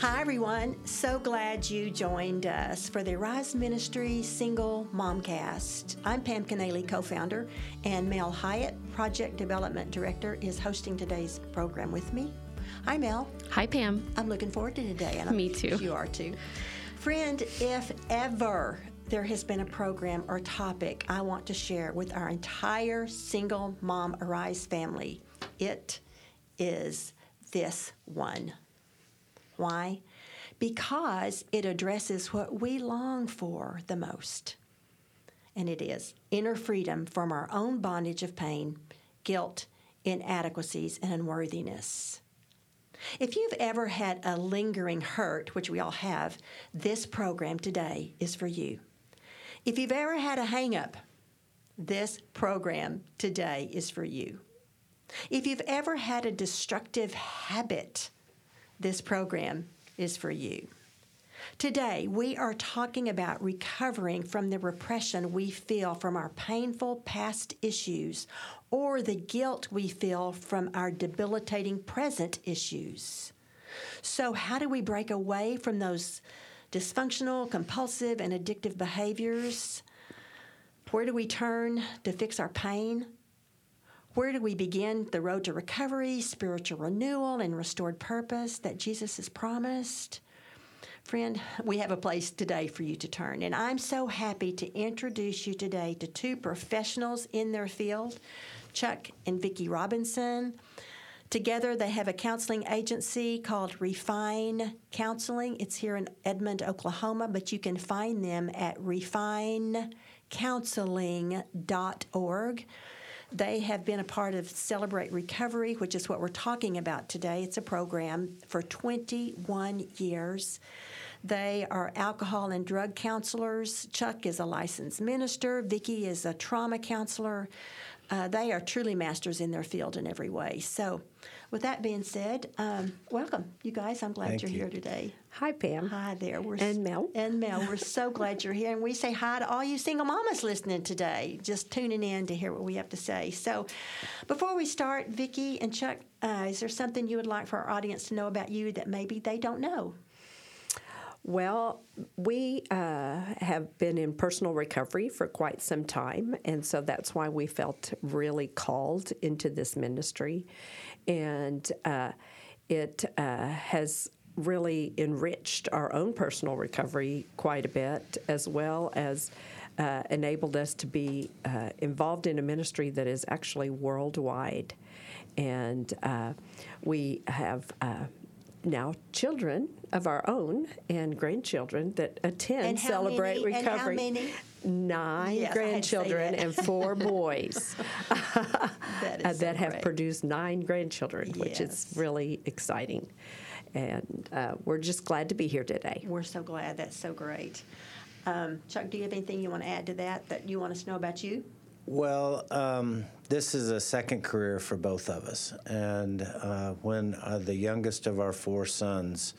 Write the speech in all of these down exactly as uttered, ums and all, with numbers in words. Hi, everyone. So glad you joined us for the Rise Ministry Single Momcast. I'm Pam Canale, co-founder, and Mel Hyatt, Project Development Director, is hosting today's program with me. Hi, Mel. Hi, Pam. I'm looking forward to today. And me too. You are too. Friend, if ever there has been a program or topic I want to share with our entire Single Mom Arise family, it is this one. Why? Because it addresses what we long for the most, and it is inner freedom from our own bondage of pain, guilt, inadequacies, and unworthiness. If you've ever had a lingering hurt, which we all have, this program today is for you. If you've ever had a hang-up, this program today is for you. If you've ever had a destructive habit, this program is for you. Today, we are talking about recovering from the repression we feel from our painful past issues or the guilt we feel from our debilitating present issues. So how do we break away from those dysfunctional, compulsive, and addictive behaviors? Where do we turn to fix our pain? Where do we begin the road to recovery, spiritual renewal, and restored purpose that Jesus has promised? Friend, we have a place today for you to turn, and I'm so happy to introduce you today to two professionals in their field, Chuck and Vicky Robinson. Together, they have a counseling agency called Refine Counseling. It's here in Edmond, Oklahoma, but you can find them at refine counseling dot org. They have been a part of Celebrate Recovery, which is what we're talking about today. It's a program for twenty-one years. They are alcohol and drug counselors. Chuck is a licensed minister. Vicky is a trauma counselor. Uh, they are truly masters in their field in every way. So with that being said, um, welcome, you guys. I'm glad Thank you're you. here today. Hi, Pam. Hi there. We're and s- Mel. And Mel. We're so glad you're here. And we say hi to all you single mamas listening today, just tuning in to hear what we have to say. So before we start, Vicky and Chuck, uh, is there something you would like for our audience to know about you that maybe they don't know? Well, we uh, have been in personal recovery for quite some time, and so that's why we felt really called into this ministry. And uh, it uh, has really enriched our own personal recovery quite a bit, as well as uh, enabled us to be uh, involved in a ministry that is actually worldwide. And uh, we have... Uh, now children of our own and grandchildren that attend Celebrate Recovery. And how many? Nine yes, grandchildren and four boys that, that so have great. produced nine grandchildren, yes. which is really exciting. And uh, we're just glad to be here today. We're so glad. That's so great. Um, Chuck, do you have anything you want to add to that, that you want us to know about you? Well, um, this is a second career for both of us. And uh, when uh, the youngest of our four sons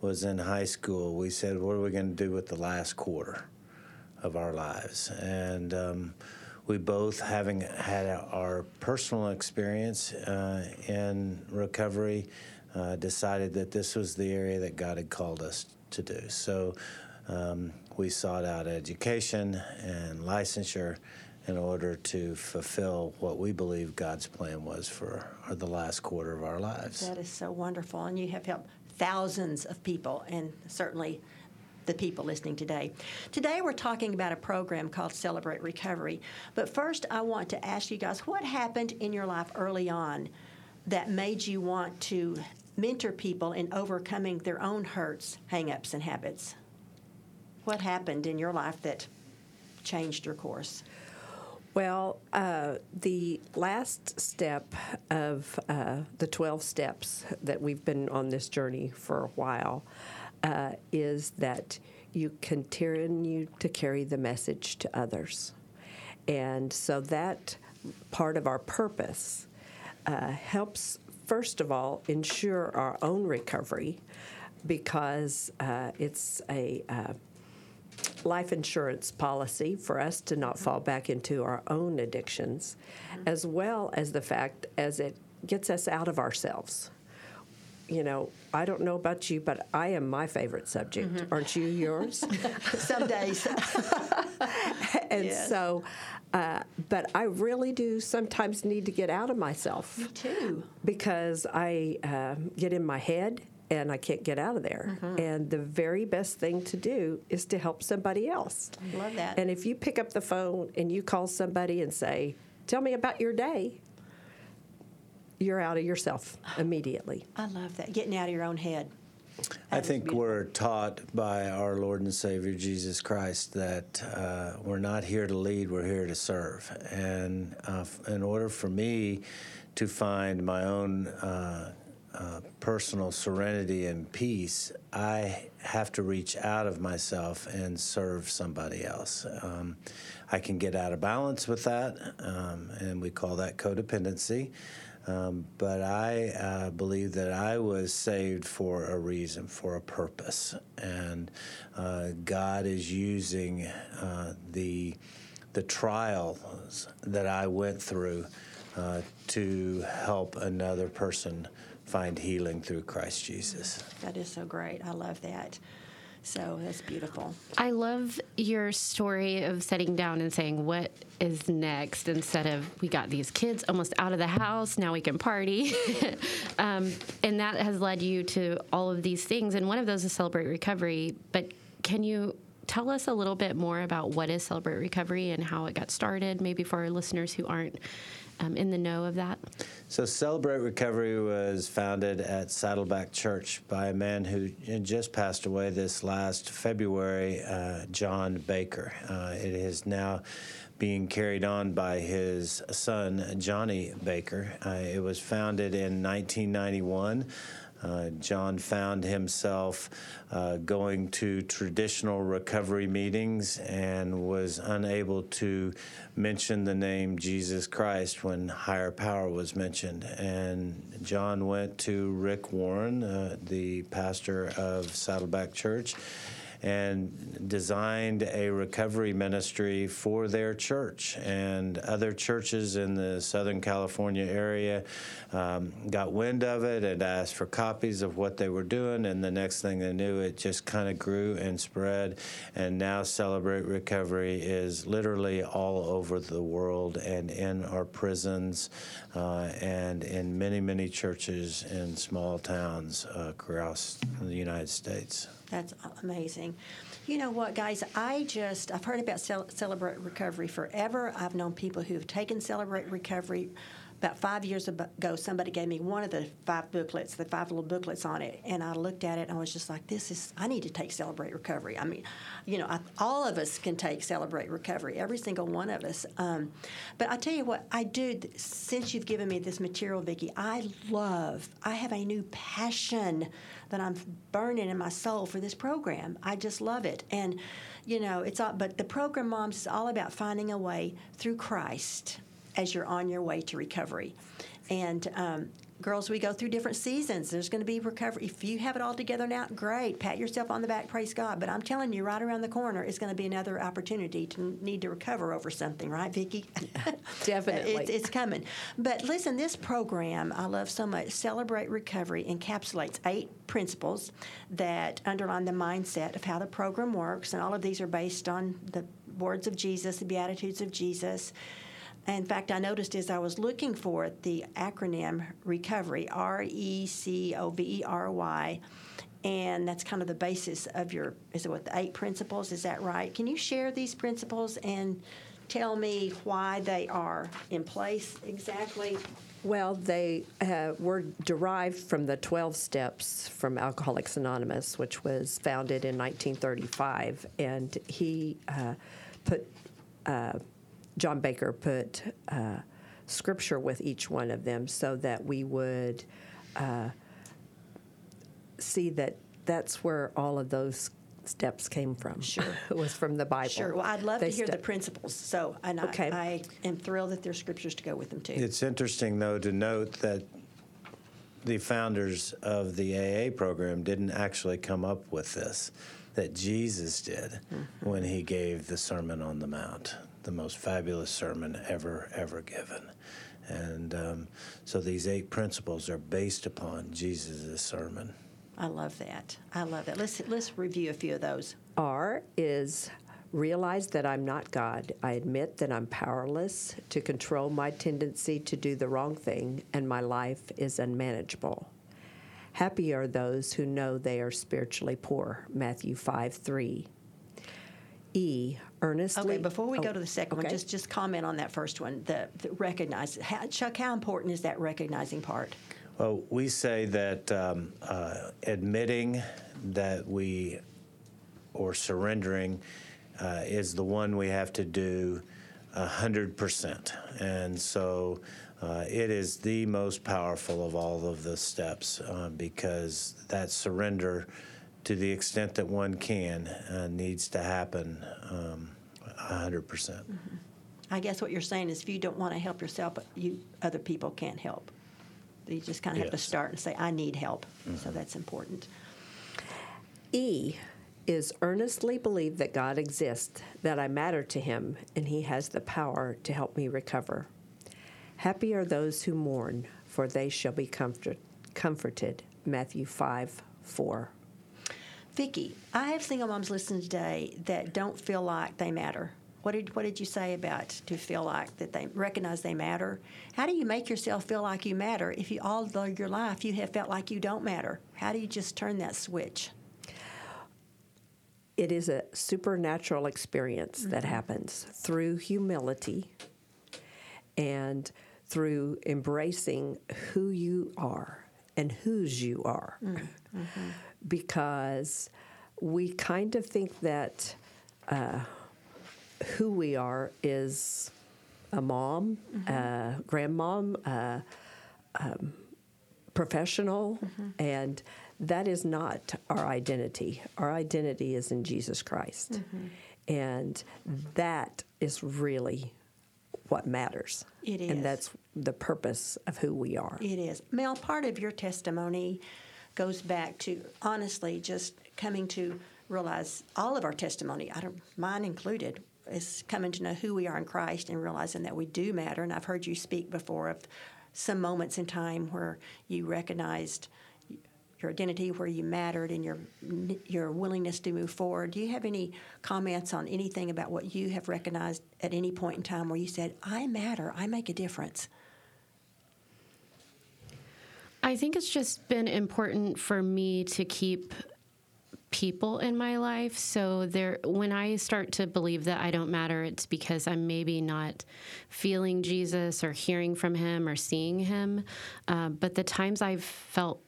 was in high school, we said, what are we going to do with the last quarter of our lives? And um, we both, having had our personal experience uh, in recovery, uh, decided that this was the area that God had called us to do. So um, we sought out education and licensure in order to fulfill what we believe God's plan was for the last quarter of our lives. That is so wonderful, and you have helped thousands of people, and certainly the people listening today. Today we're talking about a program called Celebrate Recovery, but first I want to ask you guys, what happened in your life early on that made you want to mentor people in overcoming their own hurts, hang-ups, and habits? What happened in your life that changed your course? Well, uh, the last step of uh, the twelve steps that we've been on this journey for a while uh, is that you continue to carry the message to others. And so that part of our purpose uh, helps, first of all, ensure our own recovery because uh, it's a... Uh, life insurance policy for us to not fall back into our own addictions, as well as the fact as it gets us out of ourselves. you know, I don't know about you, but I am my favorite subject. Mm-hmm. Aren't you yours? Some days. And yes. so, uh, but I really do sometimes need to get out of myself. Me too. Because I uh, get in my head and I can't get out of there. Mm-hmm. And the very best thing to do is to help somebody else. I love that. And if you pick up the phone and you call somebody and say, tell me about your day, you're out of yourself immediately. I love that. Getting out of your own head. That I think we're taught by our Lord and Savior Jesus Christ that uh, we're not here to lead, we're here to serve. And uh, in order for me to find my own uh, uh, personal serenity and peace, I have to reach out of myself and serve somebody else. Um, I can get out of balance with that, um, and we call that codependency. Um, but I uh, believe that I was saved for a reason, for a purpose. And uh, God is using uh, the the trials that I went through uh, to help another person find healing through Christ Jesus. That is so great. I love that. So that's beautiful. I love your story of sitting down and saying, what is next? Instead of, we got these kids almost out of the house, now we can party. um, and that has led you to all of these things. And one of those is Celebrate Recovery. But can you tell us a little bit more about what is Celebrate Recovery and how it got started, maybe for our listeners who aren't Um, in the know of that? So Celebrate Recovery was founded at Saddleback Church by a man who just passed away this last February, uh, John Baker. Uh, it is now being carried on by his son, Johnny Baker. Uh, it was founded in nineteen ninety-one. Uh, John found himself uh, going to traditional recovery meetings and was unable to mention the name Jesus Christ when higher power was mentioned. And John went to Rick Warren, uh, the pastor of Saddleback Church, and designed a recovery ministry for their church. And other churches in the Southern California area um, got wind of it and asked for copies of what they were doing. And the next thing they knew, it just kind of grew and spread. And now Celebrate Recovery is literally all over the world and in our prisons uh, and in many, many churches in small towns uh, across the United States. That's amazing. You know what, guys? I just, I've heard about Celebrate Recovery forever. I've known people who have taken Celebrate Recovery. About five years ago, somebody gave me one of the five booklets, the five little booklets on it, and I looked at it, and I was just like, this is, I need to take Celebrate Recovery. I mean, you know, I, all of us can take Celebrate Recovery, every single one of us. Um, but I tell you what, I do, since you've given me this material, Vicki, I love, I have a new passion that I'm burning in my soul for this program. I just love it. And, you know, it's all, but the program, Moms, is all about finding a way through Christ as you're on your way to recovery. And um, girls, we go through different seasons. There's going to be recovery. If you have it all together now, great. Pat yourself on the back. Praise God. But I'm telling you, right around the corner is going to be another opportunity to need to recover over something. Right, Vicki? Definitely. it's, it's coming. But listen, this program I love so much, Celebrate Recovery, encapsulates eight principles that underline the mindset of how the program works. And all of these are based on the words of Jesus, the Beatitudes of Jesus. In fact, I noticed as I was looking for it, the acronym RECOVERY, R E C O V E R Y, and that's kind of the basis of your, is it what, the eight principles? Is that right? Can you share these principles and tell me why they are in place exactly? Well, they uh, were derived from the twelve steps from Alcoholics Anonymous, which was founded in nineteen thirty-five, and he uh, put... Uh, John Baker put uh, scripture with each one of them so that we would uh, see that that's where all of those steps came from. Sure. It was from the Bible. Sure. Well, I'd love they to hear st- the principles. So and okay. I, I am thrilled that there's scriptures to go with them, too. It's interesting, though, to note that the founders of the A A program didn't actually come up with this, that Jesus did mm-hmm. when he gave the Sermon on the Mount. the most fabulous sermon ever, ever given. And um, so these eight principles are based upon Jesus' sermon. I love that. I love that. Let's let's review a few of those. R is realize that I'm not God. I admit that I'm powerless to control my tendency to do the wrong thing, and my life is unmanageable. Happy are those who know they are spiritually poor. Matthew five three. E, earnestly... Okay, before we oh, go to the second okay. one, just, just comment on that first one, the, the recognize. How, Chuck, how important is that recognizing part? Well, we say that um, uh, admitting that we, or surrendering, uh, is the one we have to do one hundred percent. And so... Uh, it is the most powerful of all of the steps uh, because that surrender, to the extent that one can, uh, needs to happen um, one hundred percent. Mm-hmm. I guess what you're saying is if you don't want to help yourself, you other people can't help. You just kind of have yes. to start and say, I need help. Mm-hmm. So that's important. E is earnestly believe that God exists, that I matter to him, and he has the power to help me recover. Happy are those who mourn, for they shall be comfort, comforted. Matthew five four. Vicki, I have single moms listening today that don't feel like they matter. What did what did you say about to feel like that they recognize they matter? How do you make yourself feel like you matter if you all your life you have felt like you don't matter? How do you just turn that switch? It is a supernatural experience mm-hmm. that happens through humility and through embracing who you are and whose you are. Mm-hmm. Because we kind of think that uh, who we are is a mom, mm-hmm. uh, grandmom, uh, um, professional, mm-hmm. and that is not our identity. Our identity is in Jesus Christ. Mm-hmm. And that is really what matters. It is. And that's the purpose of who we are. It is. Mel, part of your testimony goes back to, honestly, just coming to realize all of our testimony, I don't, mine included, is coming to know who we are in Christ and realizing that we do matter. And I've heard you speak before of some moments in time where you recognized your identity, where you mattered, and your your willingness to move forward. Do you have any comments on anything about what you have recognized at any point in time where you said, I matter, I make a difference? I think it's just been important for me to keep people in my life. So there, when I start to believe that I don't matter, it's because I'm maybe not feeling Jesus or hearing from him or seeing him. Uh, but the times I've felt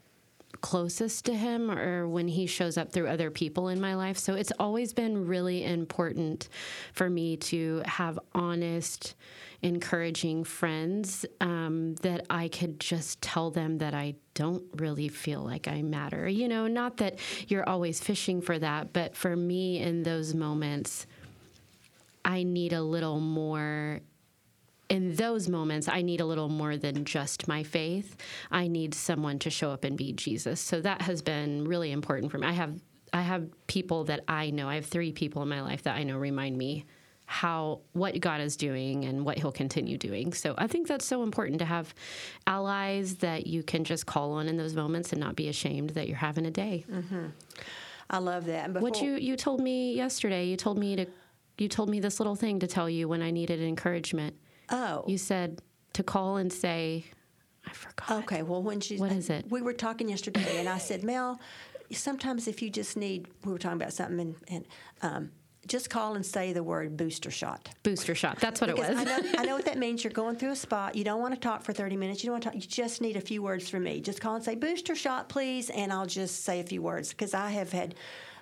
closest to him or when he shows up through other people in my life. So it's always been really important for me to have honest, encouraging friends um, that I could just tell them that I don't really feel like I matter. You know, not that you're always fishing for that, but for me in those moments, I need a little more. In those moments, I need a little more than just my faith. I need someone to show up and be Jesus. So that has been really important for me. I have I have people that I know. I have three people in my life that I know remind me how what God is doing and what he'll continue doing. So I think that's so important to have allies that you can just call on in those moments and not be ashamed that you're having a day. Mm-hmm. I love that. And before- what you, you told me yesterday, you told me to you told me this little thing to tell you when I needed encouragement. Oh. You said to call and say, I forgot. Okay, well, when she... What I, is it? We were talking yesterday, and I said, Mel, sometimes if you just need... We were talking about something, and, and um, just call and say the word booster shot. Booster shot. That's what because it was. I know, I know what that means. You're going through a spot. You don't want to talk for thirty minutes. You don't want to talk. You just need a few words from me. Just call and say, booster shot, please, and I'll just say a few words. Because I have had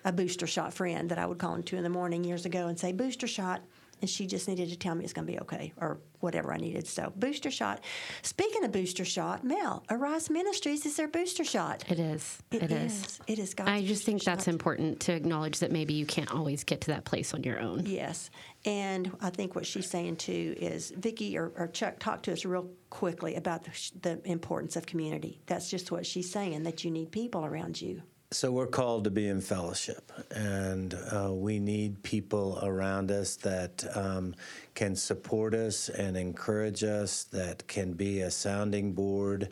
a booster shot friend that I would call in two in the morning years ago and say, booster shot. And she just needed to tell me it's going to be okay or whatever I needed. So booster shot. Speaking of booster shot, Mel, Arise Ministries is their booster shot. It is. It, it is. is. It is God's I just think shot. That's important to acknowledge that maybe you can't always get to that place on your own. Yes. And I think what she's saying, too, is Vicki or, or Chuck, talk to us real quickly about the, the importance of community. That's just what she's saying, that you need people around you. So we're called to be in fellowship, and uh, we need people around us that um, can support us and encourage us, that can be a sounding board.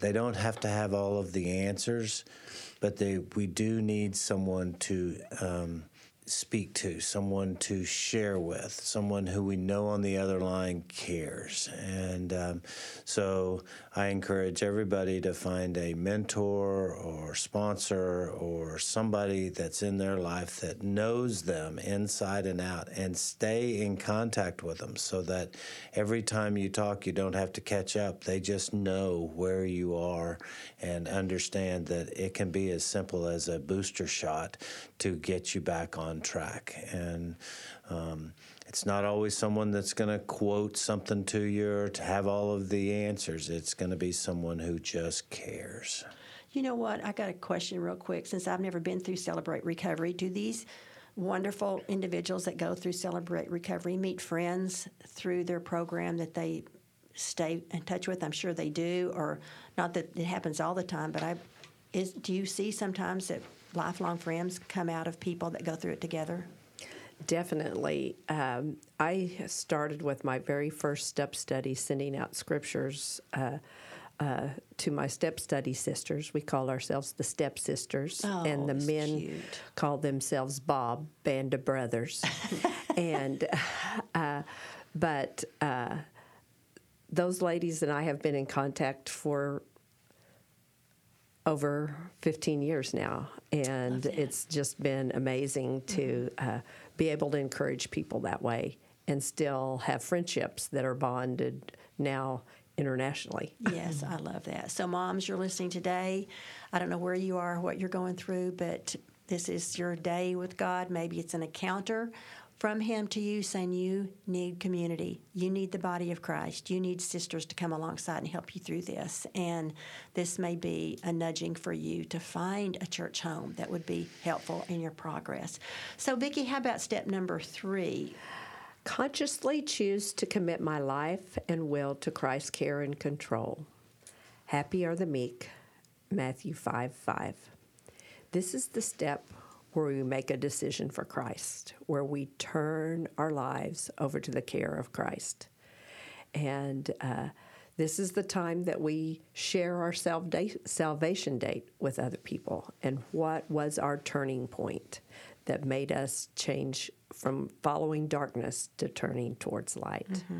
They don't have to have all of the answers, but they we do need someone to um, speak to, someone to share with, someone who we know on the other line cares. And um, so I encourage everybody to find a mentor or sponsor or somebody that's in their life that knows them inside and out, and stay in contact with them so that every time you talk, you don't have to catch up. They just know where you are and understand that it can be as simple as a booster shot to get you back on track. And um, it's not always someone that's going to quote something to you or to have all of the answers. It's going to be someone who just cares. You know what? I got a question real quick. Since I've never been through Celebrate Recovery, do these wonderful individuals that go through Celebrate Recovery meet friends through their program that they stay in touch with? I'm sure they do, or not that it happens all the time, but I is do you see sometimes that lifelong friends come out of people that go through it together? Definitely. Um, I started with my very first step study, sending out scriptures uh, uh, to my step study sisters. We call ourselves the step sisters, oh, and the men cute. Call themselves Bob, Band of Brothers. and uh, but uh, those ladies and I have been in contact for over fifteen years now, and it's just been amazing to uh, be able to encourage people that way and still have friendships that are bonded now internationally. Yes, I love that. So, moms, you're listening today. I don't know where you are, what you're going through, but this is your day with God. Maybe it's an encounter from Him to you saying you need community. You need the body of Christ. You need sisters to come alongside and help you through this. And this may be a nudging for you to find a church home that would be helpful in your progress. So, Vicki, how about step number three? Consciously choose to commit my life and will to Christ's care and control. Happy are the meek, Matthew five five. This is the step where we make a decision for Christ, where we turn our lives over to the care of Christ. And uh, this is the time that we share our salve day, salvation date with other people, and what was our turning point that made us change from following darkness to turning towards light. Mm-hmm.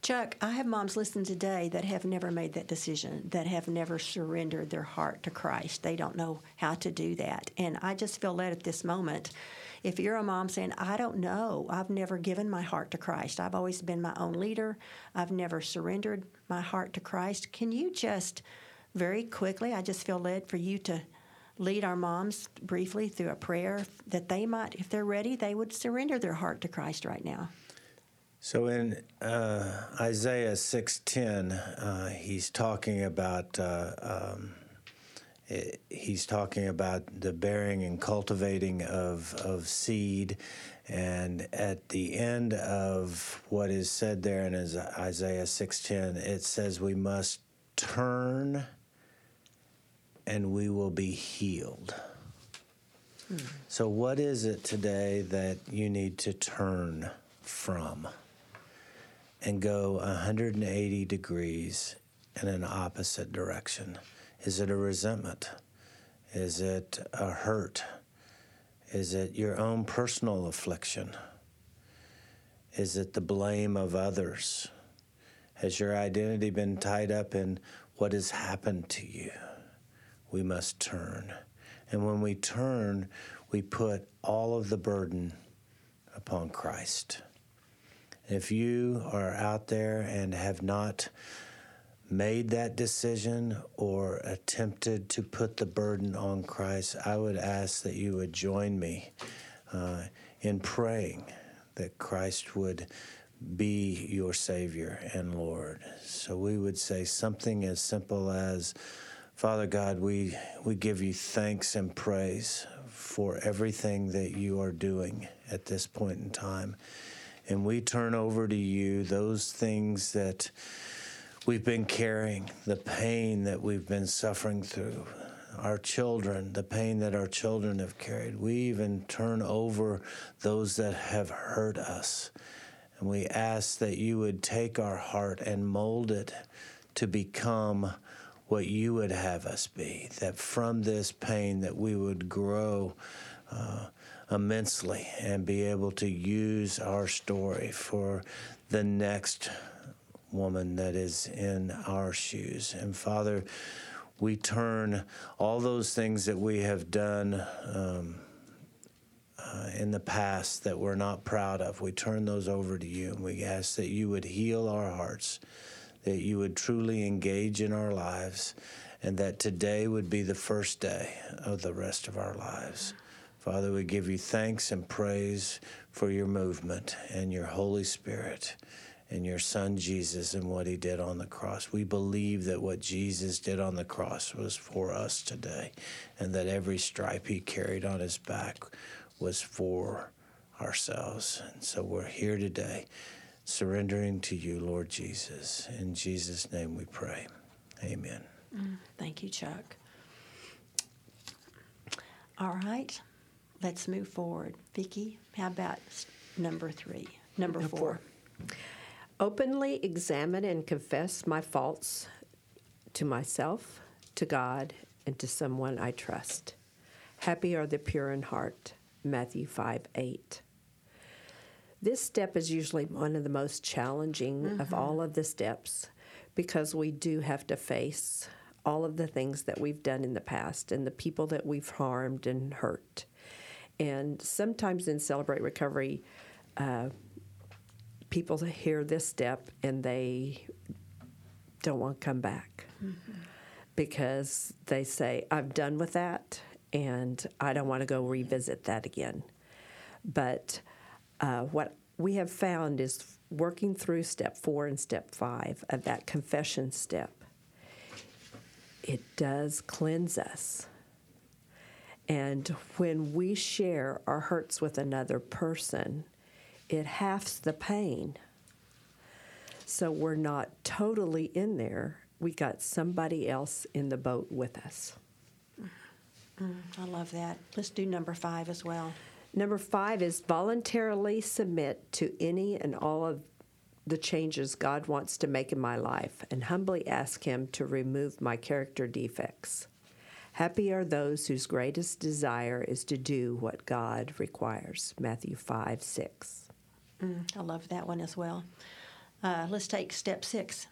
Chuck, I have moms listen today that have never made that decision, that have never surrendered their heart to Christ. They don't know how to do that. And I just feel led at this moment, if you're a mom saying, I don't know, I've never given my heart to Christ. I've always been my own leader. I've never surrendered my heart to Christ. Can you just very quickly, I just feel led for you to lead our moms briefly through a prayer that they might, if they're ready, they would surrender their heart to Christ right now. So in uh, Isaiah six ten, uh, he's talking about uh, um, it, he's talking about the bearing and cultivating of of seed, and at the end of what is said there in Isaiah six ten, it says we must turn, and we will be healed. Hmm. So what is it today that you need to turn from? And go one hundred eighty degrees in an opposite direction. Is it a resentment? Is it a hurt? Is it your own personal affliction? Is it the blame of others? Has your identity been tied up in what has happened to you? We must turn. And when we turn, we put all of the burden upon Christ. If you are out there and have not made that decision or attempted to put the burden on Christ, I would ask that you would join me uh, in praying that Christ would be your Savior and Lord. So we would say something as simple as, Father God, we, we give you thanks and praise for everything that you are doing at this point in time. And we turn over to you those things that we've been carrying, the pain that we've been suffering through, our children, the pain that our children have carried. We even turn over those that have hurt us. And we ask that you would take our heart and mold it to become what you would have us be, that from this pain that we would grow uh, immensely and be able to use our story for the next woman that is in our shoes. And Father, we turn all those things that we have done um, uh, in the past that we're not proud of, we turn those over to you, and we ask that you would heal our hearts, that you would truly engage in our lives, and that today would be the first day of the rest of our lives. Father, we give you thanks and praise for your movement and your Holy Spirit and your Son Jesus and what he did on the cross. We believe that what Jesus did on the cross was for us today, and that every stripe he carried on his back was for ourselves. And so we're here today surrendering to you, Lord Jesus. In Jesus' name we pray. Amen. Thank you, Chuck. All right, let's move forward. Vicky, how about number three? Number four. four. Openly examine and confess my faults to myself, to God, and to someone I trust. Happy are the pure in heart, Matthew five eight. This step is usually one of the most challenging mm-hmm. of all of the steps, because we do have to face all of the things that we've done in the past and the people that we've harmed and hurt. And sometimes in Celebrate Recovery, uh, people hear this step and they don't want to come back mm-hmm. because they say, I've done with that and I don't want to go revisit that again. But uh, what we have found is working through step four and step five of that confession step, it does cleanse us. And when we share our hurts with another person, it halves the pain. So we're not totally in there. We got somebody else in the boat with us. Mm, I love that. Let's do number five as well. Number five is voluntarily submit to any and all of the changes God wants to make in my life and humbly ask him to remove my character defects. Happy are those whose greatest desire is to do what God requires, Matthew five six. Mm, I love that one as well. Uh, let's take step six.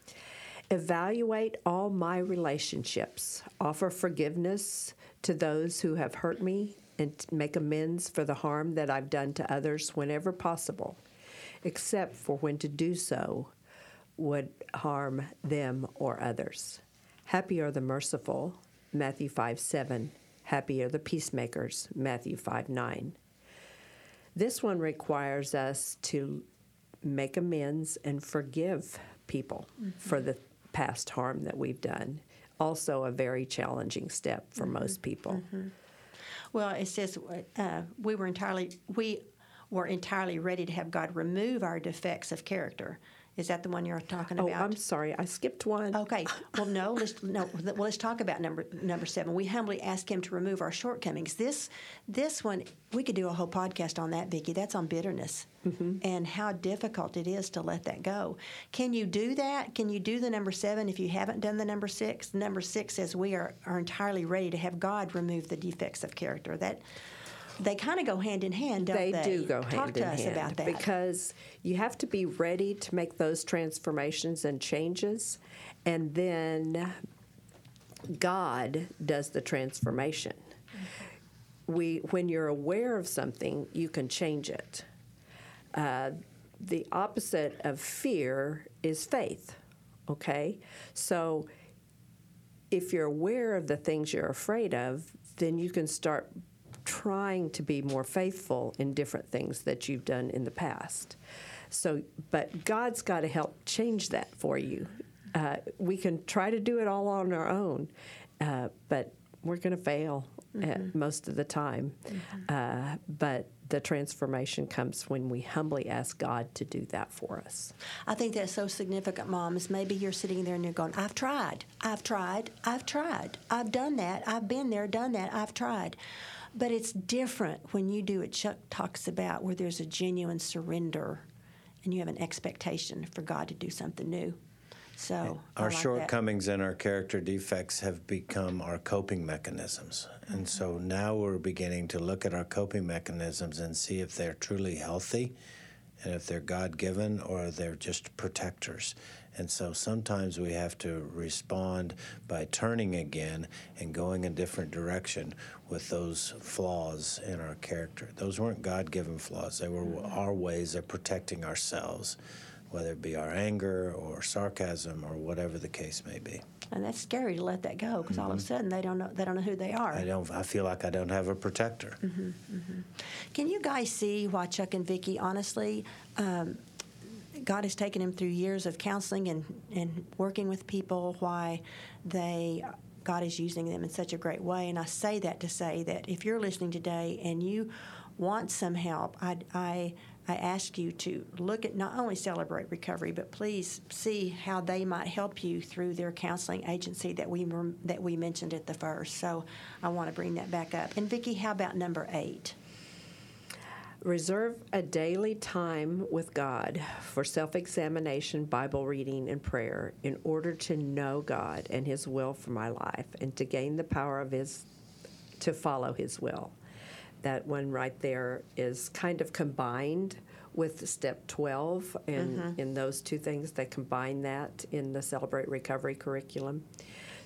Evaluate all my relationships. Offer forgiveness to those who have hurt me and make amends for the harm that I've done to others whenever possible, except for when to do so would harm them or others. Happy are the merciful, Matthew five seven. Happy are the peacemakers, Matthew five nine. This one requires us to make amends and forgive people mm-hmm. for the past harm that we've done. Also a very challenging step for mm-hmm. most people. Mm-hmm. Well, it says uh, we were entirely we were entirely ready to have God remove our defects of character. Is that the one you're talking about? Oh, I'm sorry. I skipped one. Okay. Well, no. Let's no. Well, let's talk about number number seven. We humbly ask him to remove our shortcomings. This this one, we could do a whole podcast on that, Vicky. That's on bitterness mm-hmm. and how difficult it is to let that go. Can you do that? Can you do the number seven if you haven't done the number six? Number six says we are, are entirely ready to have God remove the defects of character. That. They kind of go hand in hand, don't they? They do go hand in hand. Talk to us about that. Because you have to be ready to make those transformations and changes, and then God does the transformation. We, when you're aware of something, you can change it. Uh, the opposite of fear is faith, okay? So if you're aware of the things you're afraid of, then you can start trying to be more faithful in different things that you've done in the past. So, but God's got to help change that for you. Uh, we can try to do it all on our own, uh, but we're going to fail mm-hmm. at most of the time. Mm-hmm. Uh, but the transformation comes when we humbly ask God to do that for us. I think that's so significant, Moms. Maybe you're sitting there and you're going, I've tried, I've tried, I've tried. I've done that. I've been there, done that. I've tried. But it's different when you do what Chuck talks about, where there's a genuine surrender and you have an expectation for God to do something new. So our like shortcomings that. and our character defects have become our coping mechanisms. And mm-hmm. so now we're beginning to look at our coping mechanisms and see if they're truly healthy and if they're God-given or they're just protectors. And so sometimes we have to respond by turning again and going a different direction with those flaws in our character. Those weren't God-given flaws. They were mm-hmm. our ways of protecting ourselves, whether it be our anger or sarcasm or whatever the case may be. And that's scary to let that go, because mm-hmm. all of a sudden they don't know they don't know who they are. I don't. I feel like I don't have a protector. Mm-hmm, mm-hmm. Can you guys see why Chuck and Vicky, honestly, um, God has taken them through years of counseling and, and working with people, why they God is using them in such a great way? And I say that to say that if you're listening today and you want some help, I, I I ask you to look at not only Celebrate Recovery, but please see how they might help you through their counseling agency that we that we mentioned at the first. So I want to bring that back up. And Vicki, how about number eight? Reserve a daily time with God for self-examination, Bible reading, and prayer in order to know God and His will for my life and to gain the power of His to follow His will. That one right there is kind of combined with step twelve, and mm-hmm. in those two things, they combine that in the Celebrate Recovery curriculum.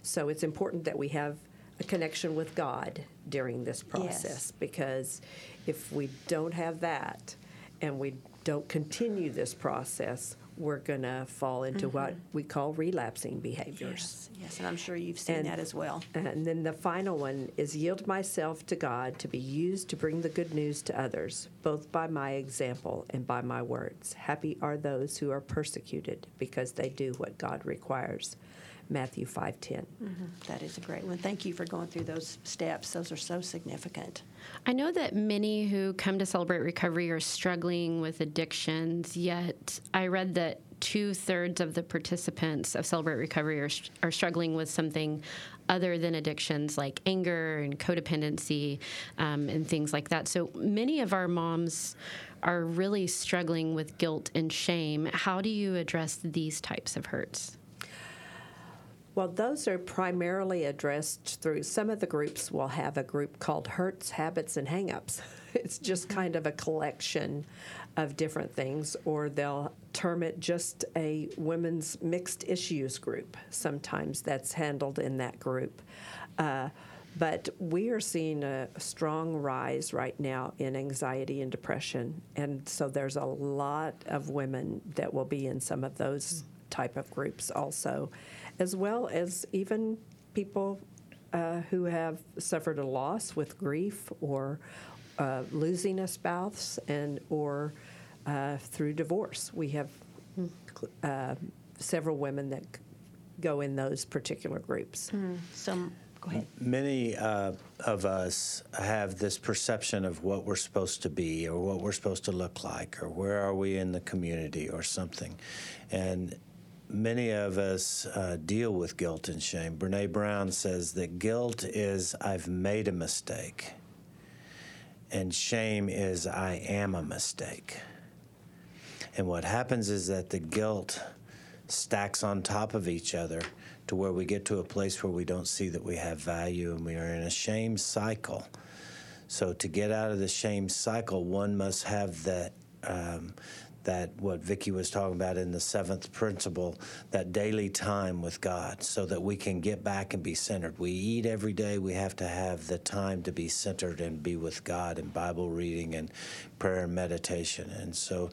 So it's important that we have a connection with God during this process, yes. because if we don't have that and we don't continue this process, we're going to fall into mm-hmm. what we call relapsing behaviors. Yes, yes, and I'm sure you've seen and, that as well. And then the final one is yield myself to God to be used to bring the good news to others, both by my example and by my words. Happy are those who are persecuted because they do what God requires. Matthew five ten. Mm-hmm. That is a great one. Thank you for going through those steps. Those are so significant. I know that many who come to Celebrate Recovery are struggling with addictions, yet I read that two-thirds of the participants of Celebrate Recovery are, are struggling with something other than addictions, like anger and codependency um, and things like that. So many of our moms are really struggling with guilt and shame. How do you address these types of hurts? Well, those are primarily addressed through some of the groups will have a group called Hurts, Habits, and Hang-Ups. It's just kind of a collection of different things, or they'll term it just a women's mixed issues group. Sometimes that's handled in that group. Uh, but we are seeing a strong rise right now in anxiety and depression, and so there's a lot of women that will be in some of those type of groups also, as well as even people uh, who have suffered a loss with grief or uh, losing a spouse and or uh, through divorce. We have uh, several women that go in those particular groups. Mm. Some, go ahead. Many uh, of us have this perception of what we're supposed to be or what we're supposed to look like or where are we in the community or something. And many of us uh, deal with guilt and shame. Brene Brown says that guilt is I've made a mistake, and shame is I am a mistake. And what happens is that the guilt stacks on top of each other to where we get to a place where we don't see that we have value and we are in a shame cycle. So to get out of the shame cycle, one must have that um, that what Vicky was talking about in the seventh principle, that daily time with God so that we can get back and be centered. We eat every day. We have to have the time to be centered and be with God and Bible reading and prayer and meditation. And so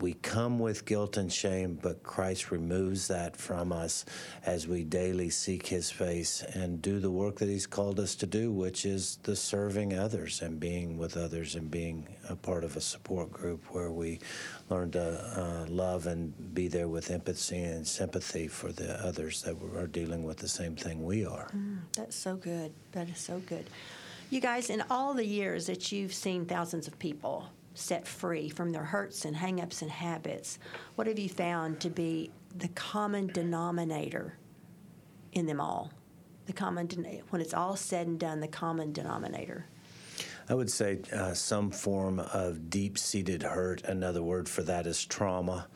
we come with guilt and shame, but Christ removes that from us as we daily seek His face and do the work that He's called us to do, which is the serving others and being with others and being a part of a support group where we learn to uh, love and be there with empathy and sympathy for the others that are dealing with the same thing we are. Mm, that's so good. That is so good. You guys, in all the years that you've seen thousands of people set free from their hurts and hang-ups and habits, what have you found to be the common denominator in them all? The common den- when it's all said and done, the common denominator. I would say uh, some form of deep-seated hurt. Another word for that is trauma.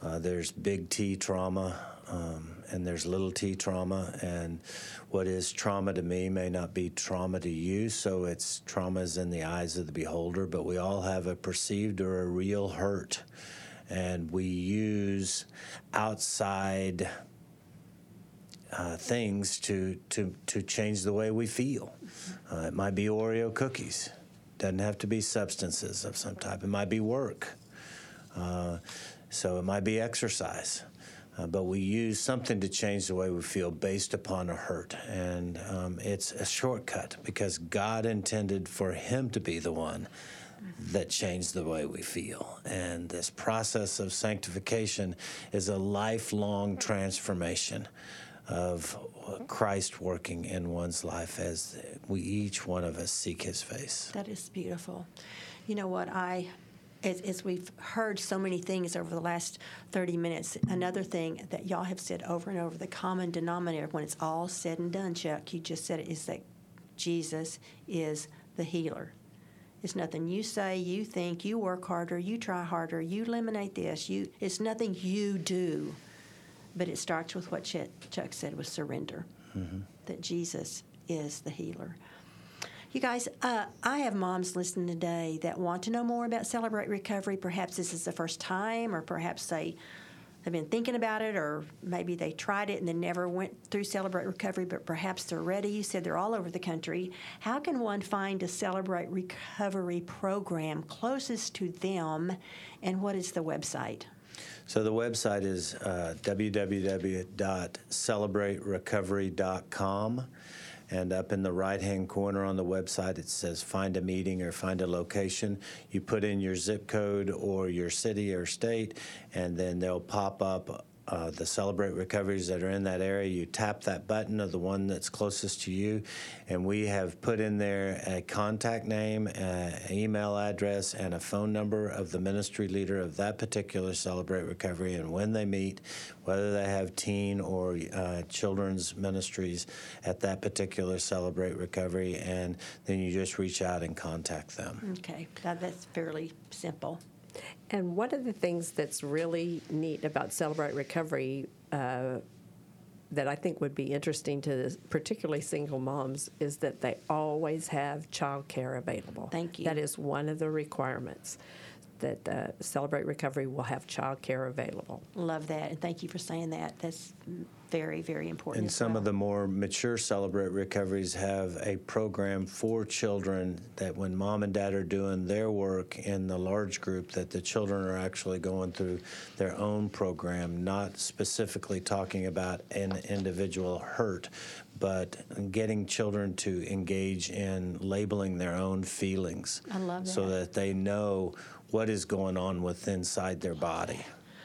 Uh, there's big T trauma, um, and there's little T trauma, and what is trauma to me may not be trauma to you, so it's trauma's in the eyes of the beholder, but we all have a perceived or a real hurt, and we use outside uh, things to, to, to change the way we feel. Uh, it might be Oreo cookies. Doesn't have to be substances of some type. It might be work. Uh, So it might be exercise, uh, but we use something to change the way we feel based upon a hurt. And um, it's a shortcut because God intended for him to be the one that changed the way we feel. And this process of sanctification is a lifelong transformation of Christ working in one's life as we each one of us seek his face. That is beautiful. You know what? I... As, as we've heard so many things over the last thirty minutes, another thing that y'all have said over and over, the common denominator, when it's all said and done, Chuck, you just said it, is that Jesus is the healer. It's nothing you say, you think, you work harder, you try harder, you eliminate this. You, it's nothing you do. But it starts with what Ch- Chuck said was surrender, mm-hmm. that Jesus is the healer. You guys, uh, I have moms listening today that want to know more about Celebrate Recovery. Perhaps this is the first time, or perhaps they have been thinking about it, or maybe they tried it and then never went through Celebrate Recovery, but perhaps they're ready. You said they're all over the country. How can one find a Celebrate Recovery program closest to them, and what is the website? So the website is uh, w w w dot celebrate recovery dot com. And up in the right-hand corner on the website, it says find a meeting or find a location. You put in your zip code or your city or state, and then they'll pop up uh, the Celebrate Recoveries that are in that area. You tap that button of the one that's closest to you, and we have put in there a contact name, an email address, and a phone number of the ministry leader of that particular Celebrate Recovery, and when they meet, whether they have teen or uh, children's ministries at that particular Celebrate Recovery, and then you just reach out and contact them. Okay, that, that's fairly simple. And one of the things that's really neat about Celebrate Recovery uh, that I think would be interesting to this, particularly single moms, is that they always have child care available. Thank you. That is one of the requirements, that uh, Celebrate Recovery will have child care available. Love that, and thank you for saying that. That's very, very important. And some well. of the more mature Celebrate Recoveries have a program for children that when mom and dad are doing their work in the large group, that the children are actually going through their own program, not specifically talking about an individual hurt, but getting children to engage in labeling their own feelings. I love that. So that they know what is going on with inside their body.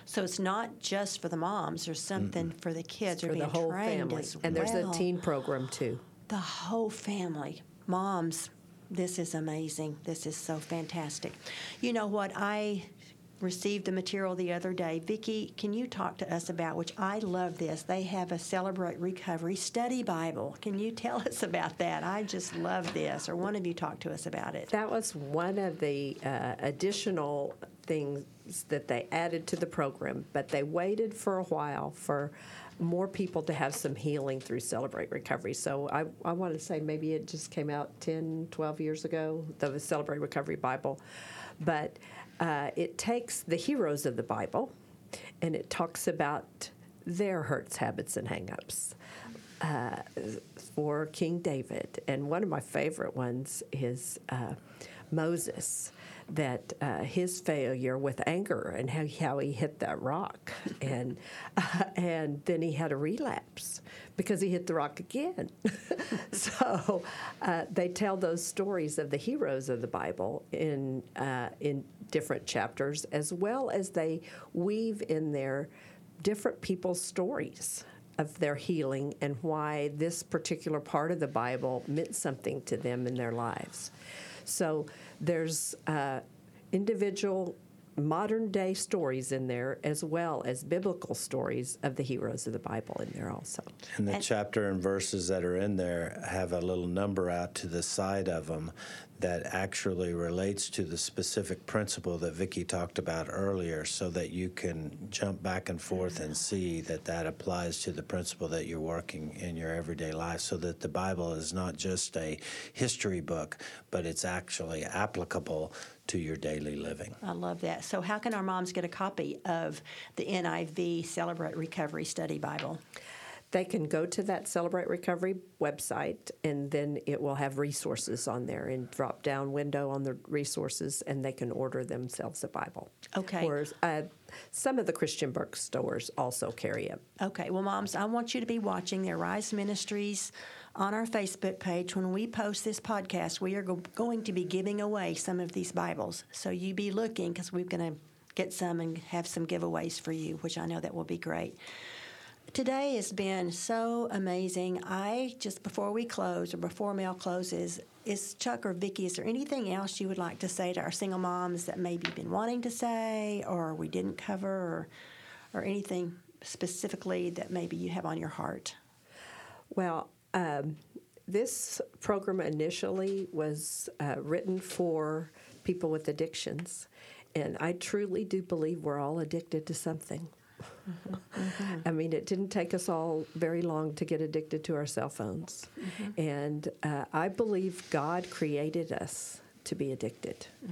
So it's not just for the moms. There's something Mm-mm. for the kids. They're for being the whole family. As well. And there's a teen program, too. The whole family. Moms, this is amazing. This is so fantastic. You know what? I received the material the other day. Vicky, can you talk to us about, which I love this, they have a Celebrate Recovery Study Bible. Can you tell us about that? I just love this, or one of you talk to us about it. That was one of the uh, additional things that they added to the program, but they waited for a while for more people to have some healing through Celebrate Recovery. So I, I want to say maybe it just came out ten, twelve years ago, the Celebrate Recovery Bible. But Uh, it takes the heroes of the Bible, and it talks about their hurts, habits, and hang-ups uh, for King David. And one of my favorite ones is uh, Moses, that uh, his failure with anger and how, how he hit that rock. and uh, and then he had a relapse because he hit the rock again. so uh, they tell those stories of the heroes of the Bible in uh, in different chapters, as well as they weave in there different people's stories of their healing and why this particular part of the Bible meant something to them in their lives. So there's uh, individual modern-day stories in there as well as biblical stories of the heroes of the Bible in there also. And the and, chapter and verses that are in there have a little number out to the side of them that actually relates to the specific principle that Vicky talked about earlier, so that you can jump back and forth and see that that applies to the principle that you're working in your everyday life, so that the Bible is not just a history book, but it's actually applicable to your daily living. I love that. So how can our moms get a copy of the N I V Celebrate Recovery Study Bible? They can go to that Celebrate Recovery website, and then it will have resources on there, and drop-down window on the resources, and they can order themselves a Bible. Okay. Or uh, some of the Christian bookstores also carry it. Okay. Well, moms, I want you to be watching their Rise Ministries on our Facebook page. When we post this podcast, we are go- going to be giving away some of these Bibles. So you be looking, because we're going to get some and have some giveaways for you, which I know that will be great. Today has been so amazing. I just, before we close, or before Mel closes, is Chuck or Vicky, is there anything else you would like to say to our single moms that maybe you've been wanting to say, or we didn't cover, or, or anything specifically that maybe you have on your heart? Well, um, this program initially was uh, written for people with addictions, and I truly do believe we're all addicted to something. Mm-hmm. Mm-hmm. I mean, it didn't take us all very long to get addicted to our cell phones. Mm-hmm. And uh, I believe God created us to be addicted mm-hmm.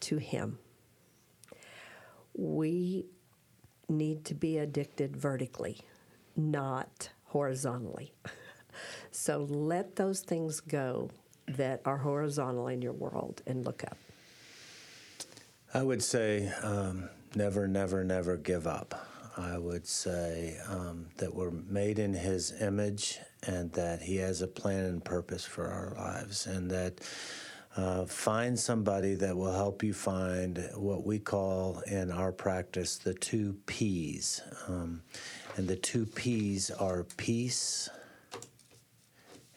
to Him. We need to be addicted vertically, not horizontally. So let those things go that are horizontal in your world and look up. I would say um, never, never, never give up. I would say um, that we're made in His image, and that He has a plan and purpose for our lives, and that uh, find somebody that will help you find what we call in our practice the two P's. Um, and the two P's are peace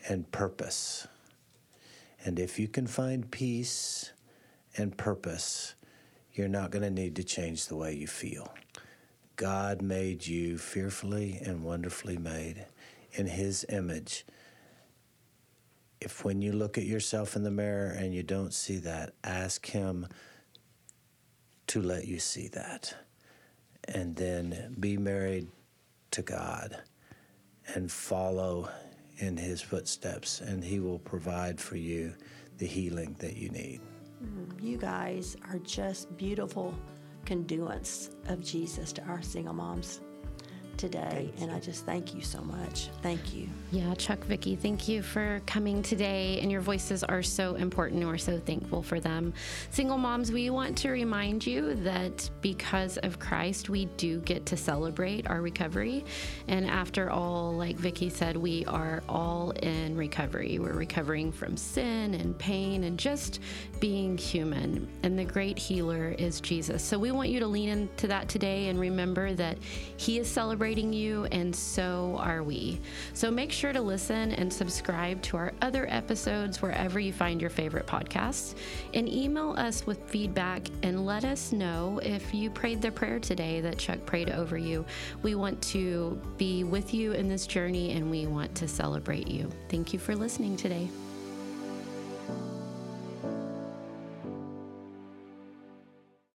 and purpose. And if you can find peace and purpose, you're not going to need to change the way you feel. God made you fearfully and wonderfully made in His image. If when you look at yourself in the mirror and you don't see that, ask Him to let you see that. And then be married to God and follow in His footsteps, and He will provide for you the healing that you need. You guys are just beautiful conduits of Jesus to our single moms today, and I just thank you so much. Thank you. Yeah, Chuck, Vicky, thank you for coming today, and your voices are so important, and we're so thankful for them. Single moms, we want to remind you that because of Christ, we do get to celebrate our recovery, and after all, like Vicky said, we are all in recovery. We're recovering from sin and pain and just being human, and the great healer is Jesus. So we want you to lean into that today and remember that He is celebrating you, and so are we. So make sure to listen and subscribe to our other episodes wherever you find your favorite podcasts, and email us with feedback and let us know if you prayed the prayer today that Chuck prayed over you. We want to be with you in this journey, and we want to celebrate you. Thank you for listening today.